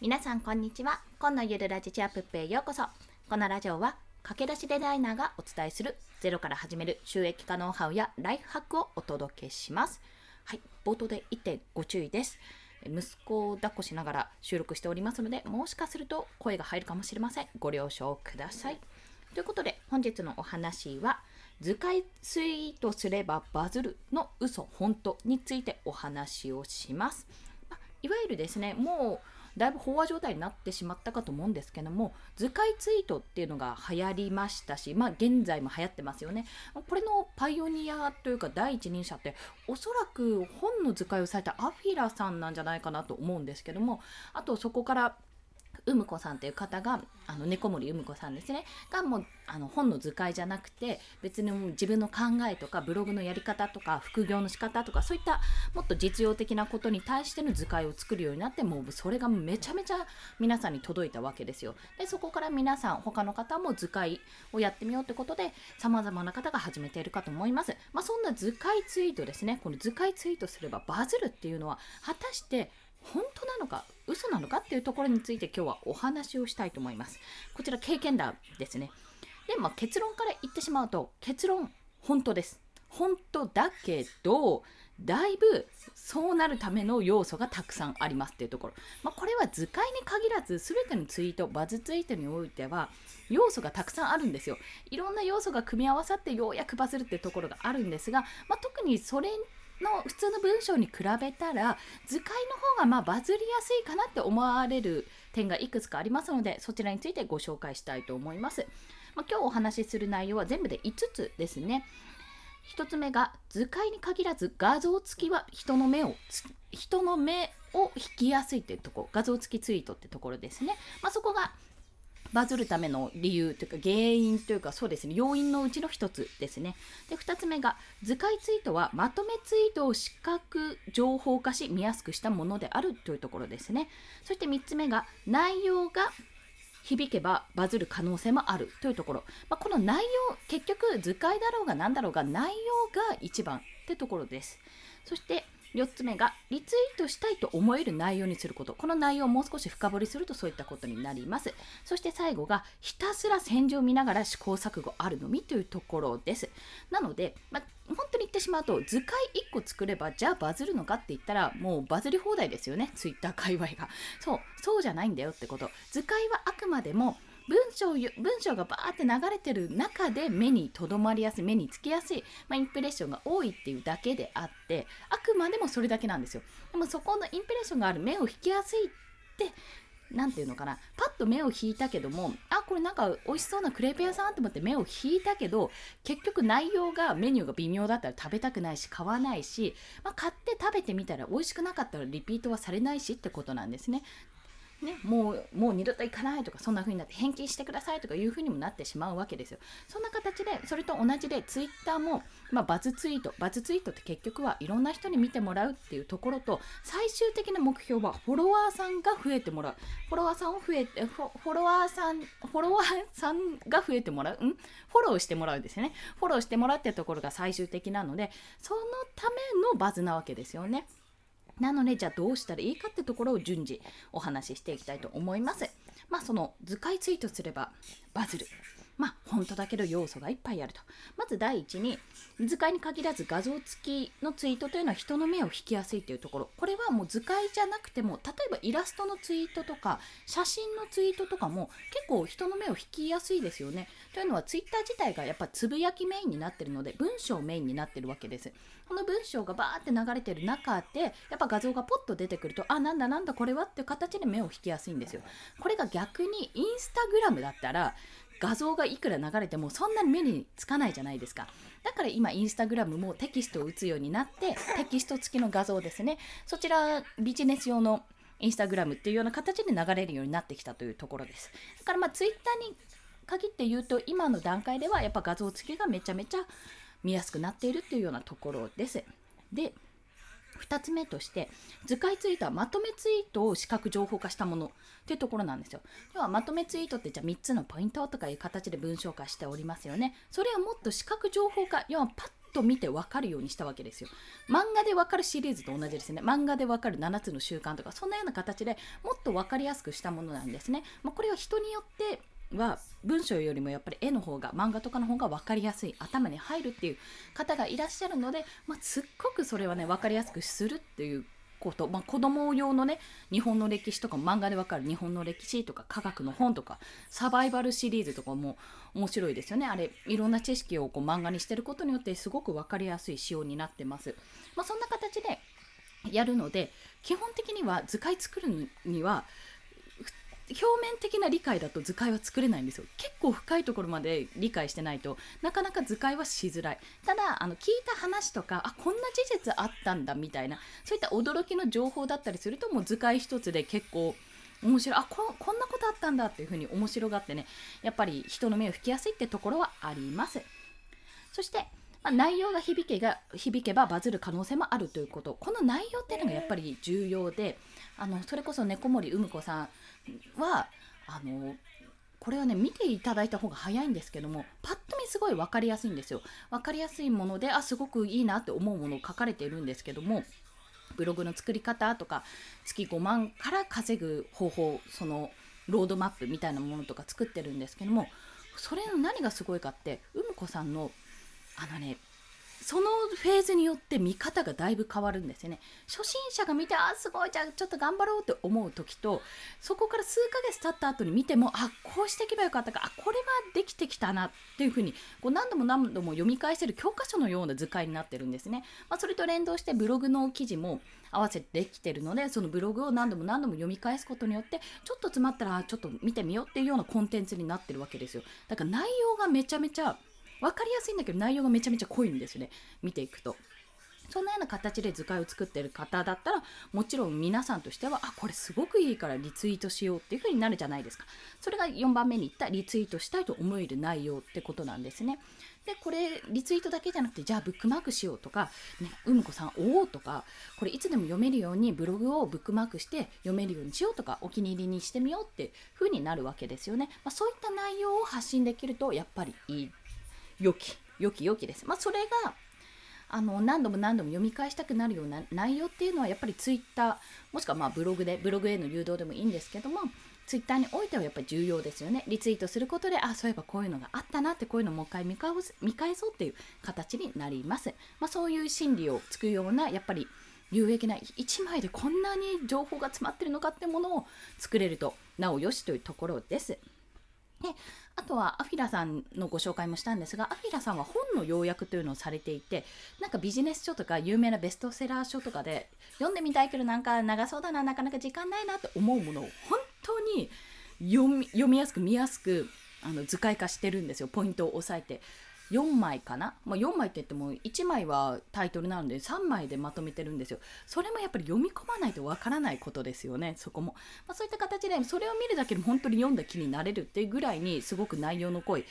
皆さんこんにちは。今のゆるラジチアップへようこそ。このラジオは駆け出しデザイナーがお伝えするゼロから始める収益化ノウハウやライフハックをお届けします。はい、冒頭で1点ご注意です。息子を抱っこしながら収録しておりますので、もしかすると声が入るかもしれません。ご了承ください。ということで本日のお話は、図解ツイートすればバズるの嘘本当についてお話をします。いわゆるですね、もうだいぶ飽和状態になってしまったかと思うんですけども、図解ツイートっていうのが流行りましたし、現在も流行ってますよね。これのパイオニアというか第一人者っておそらく本の図解をされたアフィラさんなんじゃないかなと思うんですけども、あとそこからうむこさんという方が、猫森うむこさんですねが、もう本の図解じゃなくて別に自分の考えとかブログのやり方とか副業の仕方とか、そういったもっと実用的なことに対しての図解を作るようになって、もうそれがめちゃめちゃ皆さんに届いたわけですよ。でそこから皆さん他の方も図解をやってみようということで、様々な方が始めているかと思います。そんな図解ツイートですね、この図解ツイートすればバズるっていうのは果たして本当なのか嘘なのかっていうところについて今日はお話をしたいと思います。こちら経験談ですね。で、結論から言ってしまうと、結論本当です。本当だけどだいぶそうなるための要素がたくさんありますっていうところ、これは図解に限らず全てのツイート、バズツイートにおいては要素がたくさんあるんですよ。いろんな要素が組み合わさってようやくバズるっていうところがあるんですが、特にそれの普通の文章に比べたら図解の方がバズりやすいかなって思われる点がいくつかありますので、そちらについてご紹介したいと思います。今日お話しする内容は全部で5つですね。1つ目が、図解に限らず画像付きは人の目を引きやすいっていうところ、画像付きツイートってところですね。そこがバズるための理由というか原因というか、そうですね、要因のうちの一つですね。で、2つ目が、図解ツイートはまとめツイートを視覚情報化し見やすくしたものであるというところですね。そして3つ目が、内容が響けばバズる可能性もあるというところ、この内容、結局図解だろうが何だろうが内容が一番ってところです。そして4つ目が、リツイートしたいと思える内容にすること。この内容をもう少し深掘りするとそういったことになります。そして最後が、ひたすら戦場を見ながら試行錯誤あるのみというところです。なので、本当に言ってしまうと、図解1個作ればじゃあバズるのかって言ったら、もうバズり放題ですよね、ツイッター界隈が。そうじゃないんだよってこと。図解はあくまでも文章がバーって流れてる中で目にとどまりやすい、目につきやすい、インプレッションが多いっていうだけであって、あくまでもそれだけなんですよ。でもそこのインプレッションがある、目を引きやすいってなんていうのかな、パッと目を引いたけども、これなんか美味しそうなクレープ屋さんと思って目を引いたけど、結局内容が、メニューが微妙だったら食べたくないし買わないし、買って食べてみたら美味しくなかったらリピートはされないしってことなんですね。もう二度と行かないとか、そんな風になって返金してくださいとかいう風にもなってしまうわけですよ。そんな形で、それと同じでツイッターも、バズツイートって結局はいろんな人に見てもらうっていうところと、最終的な目標はフォロワーさんが増えてもらう、フォローしてもらうですね。フォローしてもらうっていうところが最終的なので、そのためのバズなわけですよね。なので、じゃあどうしたらいいかってところを順次お話ししていきたいと思います。その図解ツイートすればバズる、本当だけど要素がいっぱいあると。まず第一に、図解に限らず画像付きのツイートというのは人の目を引きやすいというところ。これはもう図解じゃなくても、例えばイラストのツイートとか写真のツイートとかも結構人の目を引きやすいですよね。というのはツイッター自体がやっぱつぶやきメインになってるので、文章メインになってるわけです。この文章がバーって流れてる中で、やっぱ画像がポッと出てくると、なんだこれはっていう形で目を引きやすいんですよ。これが逆にインスタグラムだったら、画像がいくら流れてもそんなに目につかないじゃないですか。だから今インスタグラムもテキストを打つようになって、テキスト付きの画像ですね、そちらビジネス用のインスタグラムっていうような形で流れるようになってきたというところです。だからツイッターに限って言うと、今の段階ではやっぱ画像付きがめちゃめちゃ見やすくなっているっていうようなところです。で、2つ目として、図解ツイートはまとめツイートを視覚情報化したものというところなんですよ。要はまとめツイートって、じゃあ3つのポイントとかいう形で文章化しておりますよね。それをもっと視覚情報化、要はパッと見て分かるようにしたわけですよ。漫画で分かるシリーズと同じですね。漫画で分かる7つの習慣とか、そんなような形でもっと分かりやすくしたものなんですね。まあ、これは人によっては文章よりもやっぱり絵の方が、漫画とかの方が分かりやすい、頭に入るっていう方がいらっしゃるので、まあ、すっごくそれはね分かりやすくするっていうこと、まあ、子供用のね日本の歴史とか、漫画で分かる日本の歴史とか科学の本とか、サバイバルシリーズとかも面白いですよね。あれいろんな知識をこう漫画にしてることによってすごく分かりやすい仕様になってます。まあ、そんな形でやるので、基本的には図解作るには表面的な理解だと図解は作れないんですよ。結構深いところまで理解してないとなかなか図解はしづらい。ただ聞いた話とか、あ、こんな事実あったんだみたいな、そういった驚きの情報だったりすると、もう図解一つで結構面白い、あ、こんなことあったんだっていう風に面白がってね、やっぱり人の目を引きやすいってところはあります。そして内容が響けばバズる可能性もあるということ。この内容っていうのがやっぱり重要で、それこそ猫森うむ子さんはこれはね見ていただいた方が早いんですけども、パッと見すごい分かりやすいんですよ。分かりやすいもので、あ、すごくいいなって思うものを書かれているんですけども、ブログの作り方とか、月5万から稼ぐ方法、そのロードマップみたいなものとか作ってるんですけども、それの何がすごいかって、うむ子さんのそのフェーズによって見方がだいぶ変わるんですよね。初心者が見て、あ、すごい、じゃあちょっと頑張ろうって思う時と、そこから数ヶ月経った後に見ても、あ、こうしていけばよかったか、あ、これはできてきたなっていうふうに、こう何度も何度も読み返せる教科書のような図解になってるんですね。まあ、それと連動してブログの記事も合わせてできてるので、そのブログを何度も何度も読み返すことによって、ちょっと詰まったらちょっと見てみようっていうようなコンテンツになってるわけですよ。だから内容がめちゃめちゃ分かりやすいんだけど、内容がめちゃめちゃ濃いんですね、見ていくと。そんなような形で図解を作っている方だったら、もちろん皆さんとしては、あ、これすごくいいからリツイートしようっていう風になるじゃないですか。それが4番目に言ったリツイートしたいと思える内容ってことなんですね。で、これリツイートだけじゃなくて、じゃあブックマークしようとか、ね、うむこさんおおとか、これいつでも読めるようにブログをブックマークして読めるようにしようとか、お気に入りにしてみようって風になるわけですよね。まあ、そういった内容を発信できるとやっぱりいい、良きです。まあ、それが何度も何度も読み返したくなるような内容っていうのは、やっぱりツイッターもしくはまあブログで、ブログへの誘導でもいいんですけども、ツイッターにおいてはやっぱり重要ですよね。リツイートすることで、あ、そういえばこういうのがあったなって、こういうのもう一回見返そうっていう形になります。まあ、そういう心理をつくような、やっぱり有益な1枚でこんなに情報が詰まってるのかってものを作れるとなおよしというところです。で、あとはアフィラさんのご紹介もしたんですが、アフィラさんは本の要約というのをされていて、なんかビジネス書とか有名なベストセラー書とかで読んでみたいけど、なんか長そうだな、なかなか時間ないなって思うものを本当に読みやすく見やすく図解化してるんですよ。ポイントを押さえて4枚かな、まあ、4枚って言っても1枚はタイトルなので3枚でまとめてるんですよ。それもやっぱり読み込まないとわからないことですよね、そこも。まあ、そういった形でそれを見るだけでも本当に読んだ気になれるっていうぐらいにすごく内容の濃い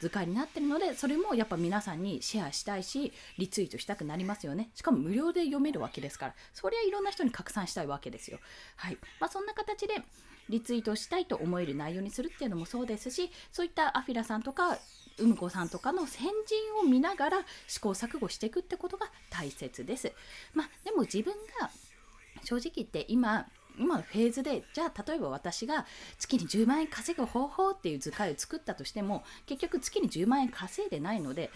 図解になってるので、それもやっぱ皆さんにシェアしたいし、リツイートしたくなりますよね。しかも無料で読めるわけですから、それはいろんな人に拡散したいわけですよ。はい。まあ、そんな形でリツイートしたいと思える内容にするっていうのもそうですし、そういったアフィラさんとかうむこさんとかの先人を見ながら試行錯誤していくってことが大切です。まあ、でも自分が正直言って、今のフェーズで、じゃあ例えば私が月に10万円稼ぐ方法っていう図解を作ったとしても、結局月に10万円稼いでないので、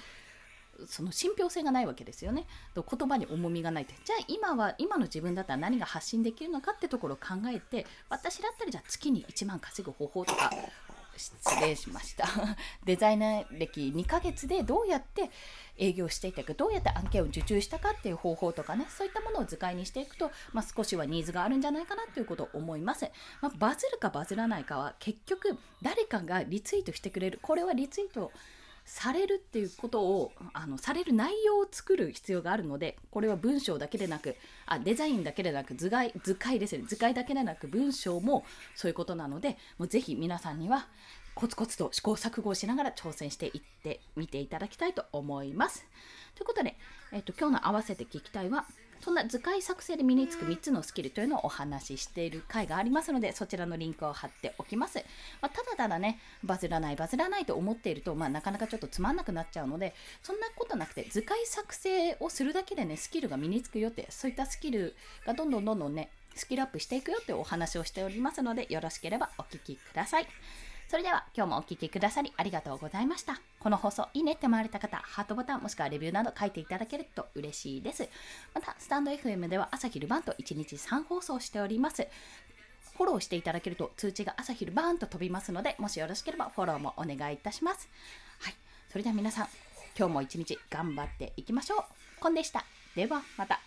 その信憑性がないわけですよね。言葉に重みがないって、じゃあ今の自分だったら何が発信できるのかってところを考えて、私だったらじゃあ月に1万稼ぐ方法とか、失礼しましたデザイナー歴2ヶ月でどうやって営業していたか、どうやって案件を受注したかっていう方法とかね、そういったものを図解にしていくと、まあ、少しはニーズがあるんじゃないかなということを思います。まあ、バズるかバズらないかは結局誰かがリツイートしてくれる、これはリツイートされるっていうことをされる内容を作る必要があるので、これは文章だけでなく、デザインだけでなく、図解ですね。図解だけでなく文章もそういうことなので、もうぜひ皆さんにはコツコツと試行錯誤をしながら挑戦していってみていただきたいと思います。ということで、今日の合わせて聞きたいは、そんな図解作成で身につく3つのスキルというのをお話ししている回がありますので、そちらのリンクを貼っておきます。ただただね、バズらないと思っていると、なかなかちょっとつまんなくなっちゃうので、そんなことなくて図解作成をするだけでね、スキルが身につくよって、そういったスキルがどんどんね、スキルアップしていくよってお話をしておりますので、よろしければお聞きください。それでは今日もお聞きくださりありがとうございました。この放送いいねって思われた方、ハートボタンもしくはレビューなど書いていただけると嬉しいです。またスタンド FM では朝昼晩と1日3放送しております。フォローしていただけると通知が朝昼晩と飛びますので、もしよろしければフォローもお願いいたします。はい、それでは皆さん今日も一日頑張っていきましょう。コンでした。ではまた。